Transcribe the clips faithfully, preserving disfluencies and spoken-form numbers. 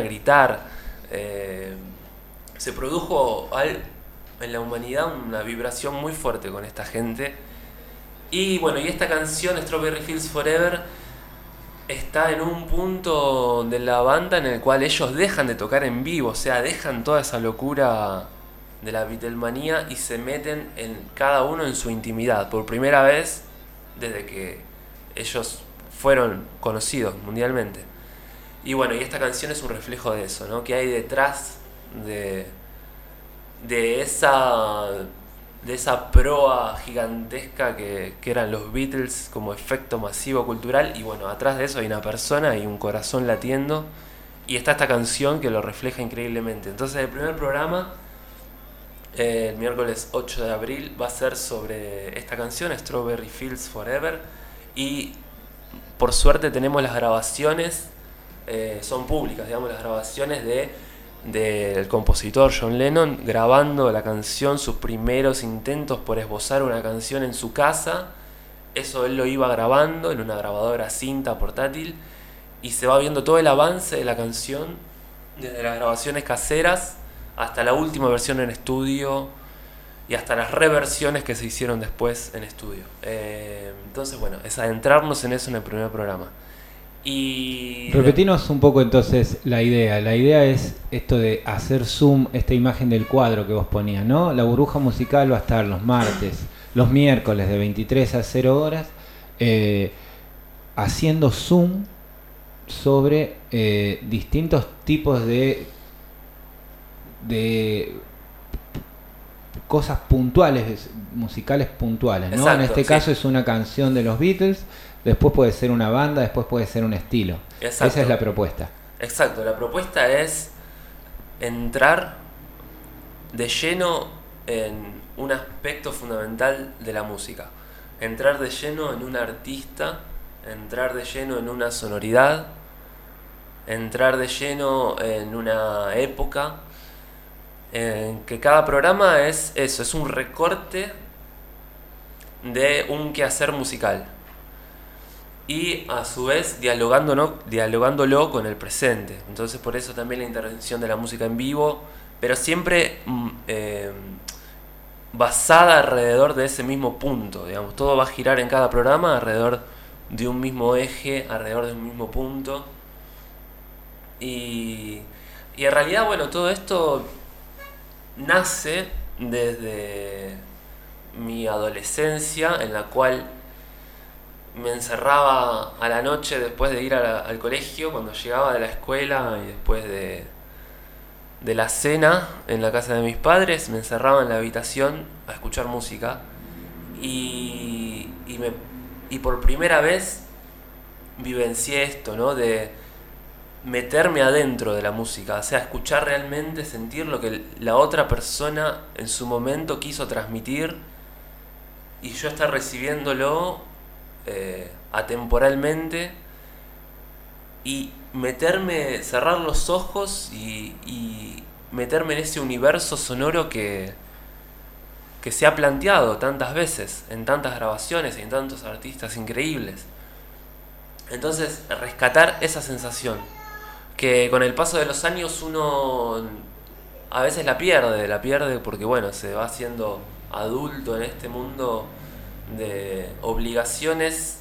a gritar. Eh, se produjo al, en la humanidad una vibración muy fuerte con esta gente. Y bueno, y esta canción, Strawberry Fields Forever, está en un punto de la banda en el cual ellos dejan de tocar en vivo, o sea, dejan toda esa locura de la Beatlemanía y se meten en cada uno en su intimidad. Por primera vez desde que ellos fueron conocidos mundialmente. Y bueno, y esta canción es un reflejo de eso, ¿no? Que hay detrás de, de esa... de esa proa gigantesca que, que eran los Beatles como efecto masivo cultural. Y bueno, atrás de eso hay una persona y un corazón latiendo, y está esta canción que lo refleja increíblemente. Entonces el primer programa, eh, el miércoles ocho de abril, va a ser sobre esta canción, Strawberry Fields Forever. Y por suerte tenemos las grabaciones, eh, son públicas, digamos, las grabaciones de... del compositor John Lennon grabando la canción, sus primeros intentos por esbozar una canción en su casa. Eso él lo iba grabando en una grabadora cinta portátil, y se va viendo todo el avance de la canción desde las grabaciones caseras hasta la última versión en estudio y hasta las reversiones que se hicieron después en estudio. Eh, entonces bueno, es adentrarnos en eso en el primer programa. Y repetinos un poco entonces la idea. La idea es esto de hacer zoom, esta imagen del cuadro que vos ponías, ¿no? La burbuja musical va a estar los martes, los miércoles de veintitrés a cero horas, eh, haciendo zoom sobre eh, distintos tipos de, de cosas puntuales, musicales puntuales, ¿no? Exacto, en este sí. caso es una canción de los Beatles. Después puede ser una banda, después puede ser un estilo. Exacto. Esa es la propuesta. Exacto, la propuesta es entrar de lleno en un aspecto fundamental de la música. Entrar de lleno en un artista, entrar de lleno en una sonoridad, entrar de lleno en una época. En que cada programa es eso, es un recorte de un quehacer musical. Y a su vez dialogándolo, dialogándolo con el presente. Entonces por eso también la intervención de la música en vivo, pero siempre eh, basada alrededor de ese mismo punto, digamos. Todo va a girar en cada programa alrededor de un mismo eje, alrededor de un mismo punto. Y, y en realidad, bueno, todo esto nace desde mi adolescencia, en la cual me encerraba a la noche después de ir a la, al colegio, cuando llegaba de la escuela y después de, de la cena en la casa de mis padres, me encerraba en la habitación a escuchar música. Y, y, me, y por primera vez vivencié esto, ¿no? De meterme adentro de la música, o sea, escuchar realmente, sentir lo que la otra persona en su momento quiso transmitir y yo estar recibiéndolo Eh, atemporalmente, y meterme, cerrar los ojos y, y meterme en ese universo sonoro que, que se ha planteado tantas veces en tantas grabaciones y en tantos artistas increíbles. Entonces rescatar esa sensación que con el paso de los años uno a veces la pierde, la pierde porque bueno, se va haciendo adulto en este mundo de obligaciones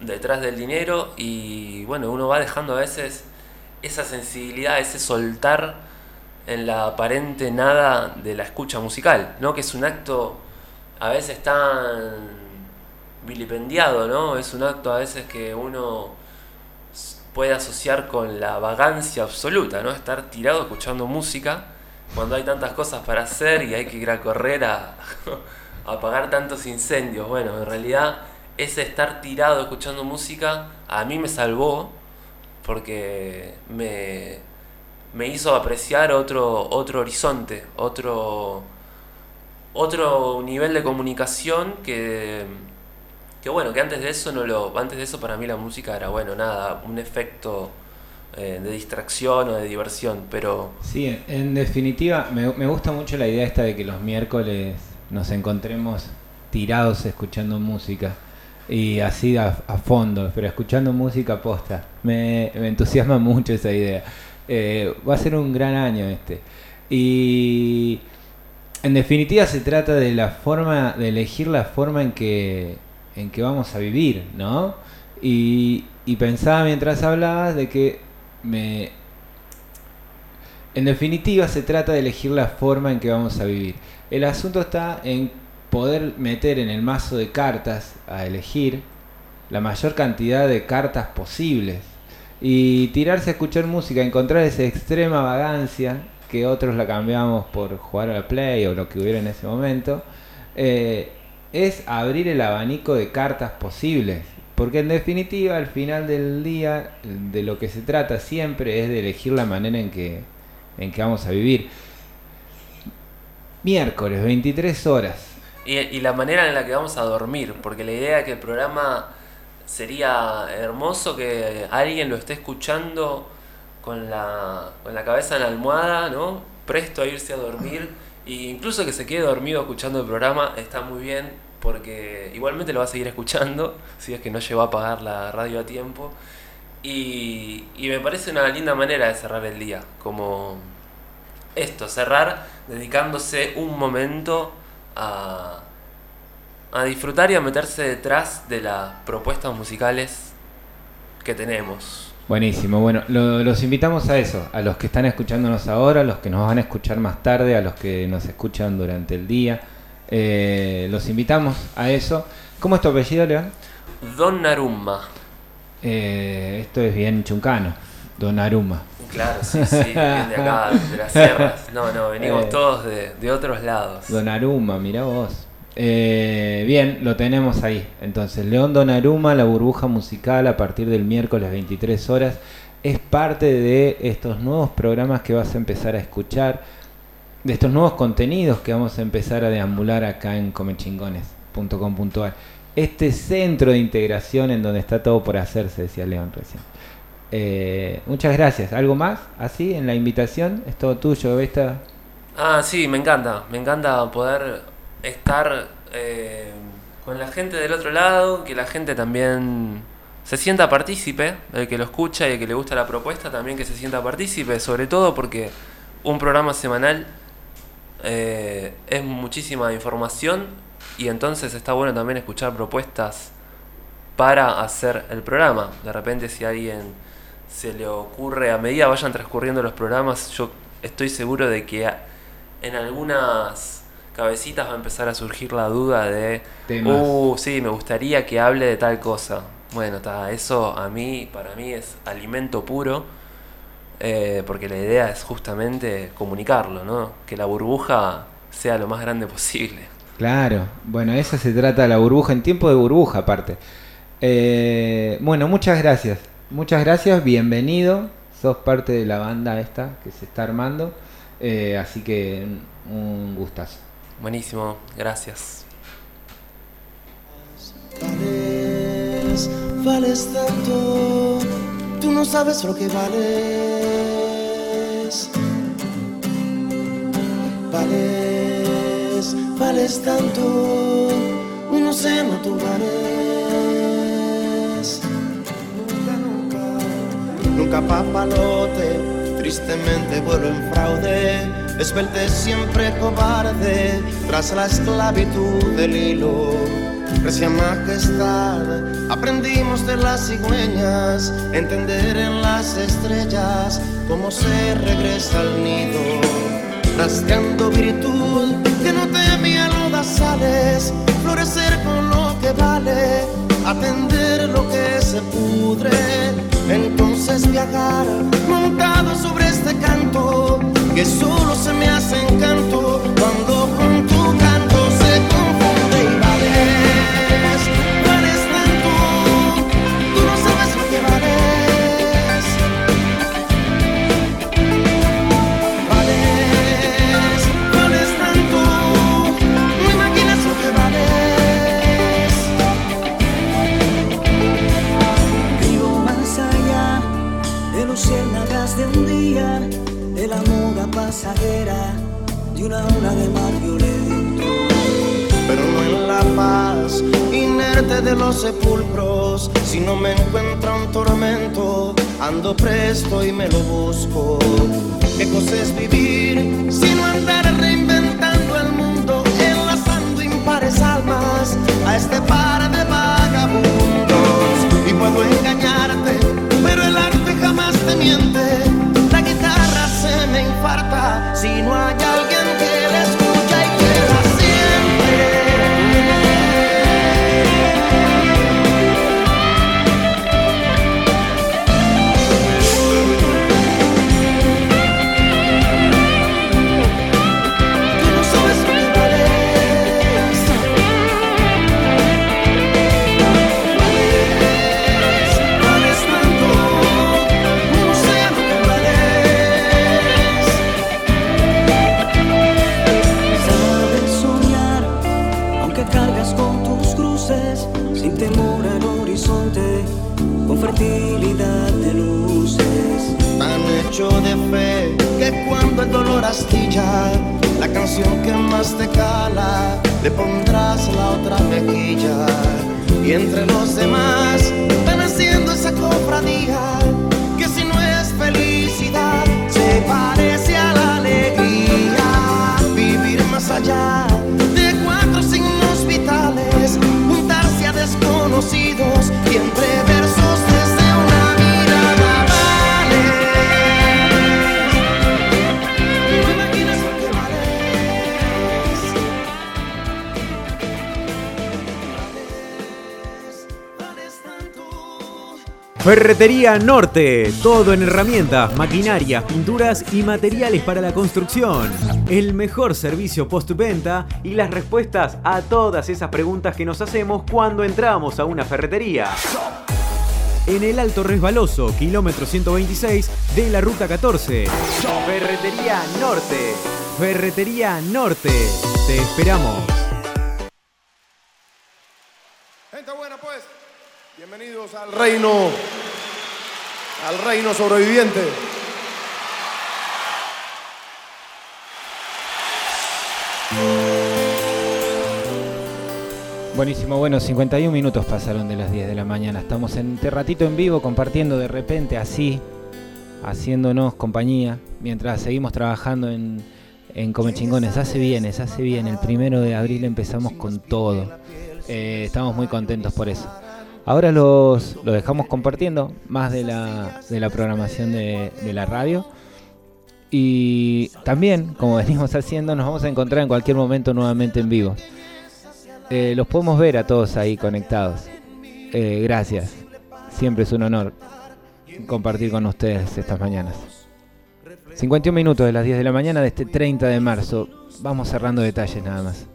detrás del dinero, y bueno, uno va dejando a veces esa sensibilidad, ese soltar en la aparente nada de la escucha musical, ¿no? Que es un acto a veces tan vilipendiado, ¿no? Es un acto a veces que uno puede asociar con la vagancia absoluta, ¿no? Estar tirado escuchando música cuando hay tantas cosas para hacer y hay que ir a correr a... apagar tantos incendios. Bueno, en realidad ese estar tirado escuchando música a mí me salvó, porque me, me hizo apreciar otro, otro horizonte, otro, otro nivel de comunicación que, que bueno, que antes de eso no lo, antes de eso para mí la música era bueno, nada, un efecto eh, de distracción o de diversión, pero sí, en, en definitiva me, me gusta mucho la idea esta de que los miércoles nos encontremos tirados escuchando música, y así a, a fondo, pero escuchando música posta. Me, me entusiasma mucho esa idea. Eh, va a ser un gran año este. Y en definitiva se trata de la forma, de elegir la forma en que, en que vamos a vivir, ¿no? Y, y pensaba mientras hablabas de que me... En definitiva se trata de elegir la forma en que vamos a vivir. El asunto está en poder meter en el mazo de cartas a elegir la mayor cantidad de cartas posibles y tirarse a escuchar música, encontrar esa extrema vagancia que otros la cambiamos por jugar a la Play o lo que hubiera en ese momento, eh, es abrir el abanico de cartas posibles, porque en definitiva al final del día de lo que se trata siempre es de elegir la manera en que, en que vamos a vivir. Miércoles, veintitrés horas. Y, y la manera en la que vamos a dormir, porque la idea es que el programa sería hermoso que alguien lo esté escuchando con la, con la cabeza en la almohada, ¿no? Presto a irse a dormir, e incluso que se quede dormido escuchando el programa está muy bien, porque igualmente lo va a seguir escuchando, si es que no llegó a apagar la radio a tiempo. Y, y me parece una linda manera de cerrar el día, como esto, cerrar dedicándose un momento a, a disfrutar y a meterse detrás de las propuestas musicales que tenemos. Buenísimo, bueno, lo, los invitamos a eso, a los que están escuchándonos ahora, a los que nos van a escuchar más tarde, a los que nos escuchan durante el día, eh, los invitamos a eso. ¿Cómo es tu apellido, León? Donnarumma. Eh, esto es bien chuncano, Donnarumma. Claro, sí, sí, bien de acá, de las sierras. No, no, venimos eh, todos de, de otros lados. Donnarumma, mirá vos. Eh, bien, lo tenemos ahí. Entonces, León Donnarumma, La burbuja musical, a partir del miércoles veintitrés horas. Es parte de estos nuevos programas que vas a empezar a escuchar, de estos nuevos contenidos que vamos a empezar a deambular acá en come chingones punto com punto a r. Este centro de integración en donde está todo por hacerse, decía León recién. Eh, muchas gracias. ¿Algo más? Así, en la invitación, es todo tuyo, ¿viste? Ah, sí, me encanta. Me encanta poder estar eh, con la gente del otro lado, que la gente también se sienta partícipe, el que lo escucha y el que le gusta la propuesta también que se sienta partícipe, sobre todo porque un programa semanal eh, es muchísima información. Y entonces está bueno también escuchar propuestas para hacer el programa. De repente, si a alguien se le ocurre, a medida vayan transcurriendo los programas, yo estoy seguro de que en algunas cabecitas va a empezar a surgir la duda de temas. Uh, sí, me gustaría que hable de tal cosa. Bueno, ta, eso a mí, para mí es alimento puro, eh, porque la idea es justamente comunicarlo, ¿no? Que la burbuja sea lo más grande posible. Claro, bueno, eso se trata de la burbuja, en tiempo de burbuja aparte. Eh, bueno, muchas gracias, muchas gracias, bienvenido, sos parte de la banda esta que se está armando, eh, así que un gustazo. Buenísimo, gracias. Vales, vales tanto, tú no sabes lo que vales, vales. Vales tanto, un océano tú vales. Nunca, nunca, nunca papalote, tristemente vuelo en fraude. Esbelté siempre cobarde, tras la esclavitud del hilo. Recia majestad, aprendimos de las cigüeñas, entender en las estrellas cómo se regresa al nido. Rasgando virtud que no temía lodazales, florecer con lo que vale, atender lo que se pudre. Entonces viajar montado sobre este canto, que solo se me hace encanto cuando con tu canto se confunde y vales, vales tanto, tú no sabes lo que vales. Luciérnagas de un día, de la moda pasajera, de una ola de mar violento. Pero no en la paz, y muerte de los sepulcros. Si no me encuentra un tormento, ando presto y me lo busco. ¿Qué cosa es vivir si no andar reinventando el mundo, enlazando impares almas a este par de vagabundos? Y puedo engañarte, pero el arte jamás te miente. La guitarra se me infarta si no hay alguien que la escucha y que la siente. De fe, que cuando el dolor astilla, la canción que más te cala, le pondrás la otra mejilla. Y entre los demás van haciendo esa cofradía, que si no es felicidad, se parece a la alegría. Vivir más allá de cuatro signos vitales, juntarse a desconocidos y entre versos desde una mirada. Ferretería Norte, todo en herramientas, maquinarias, pinturas y materiales para la construcción. El mejor servicio postventa y las respuestas a todas esas preguntas que nos hacemos cuando entramos a una ferretería. En el Alto Resbaloso, kilómetro ciento veintiséis de la Ruta catorce. Ferretería Norte, Ferretería Norte, te esperamos. Gente buena, pues. Bienvenidos al reino, al reino sobreviviente. Buenísimo, bueno, cincuenta y uno minutos pasaron de las diez de la mañana. Estamos en este ratito en vivo compartiendo de repente así, haciéndonos compañía, mientras seguimos trabajando en, en Comechingones. Hace bien, hace bien. El primero de abril empezamos con todo. Eh, estamos muy contentos por eso. Ahora los, los dejamos compartiendo más de la, de la programación de, de la radio. Y también, como venimos haciendo, nos vamos a encontrar en cualquier momento nuevamente en vivo. Eh, los podemos ver a todos ahí conectados. Eh, gracias. Siempre es un honor compartir con ustedes estas mañanas. cincuenta y uno minutos de las diez de la mañana de este treinta de marzo. Vamos cerrando detalles nada más.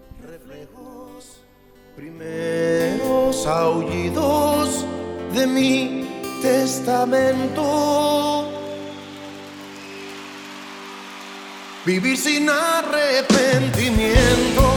Primeros aullidos de mi testamento. Vivir sin arrepentimiento.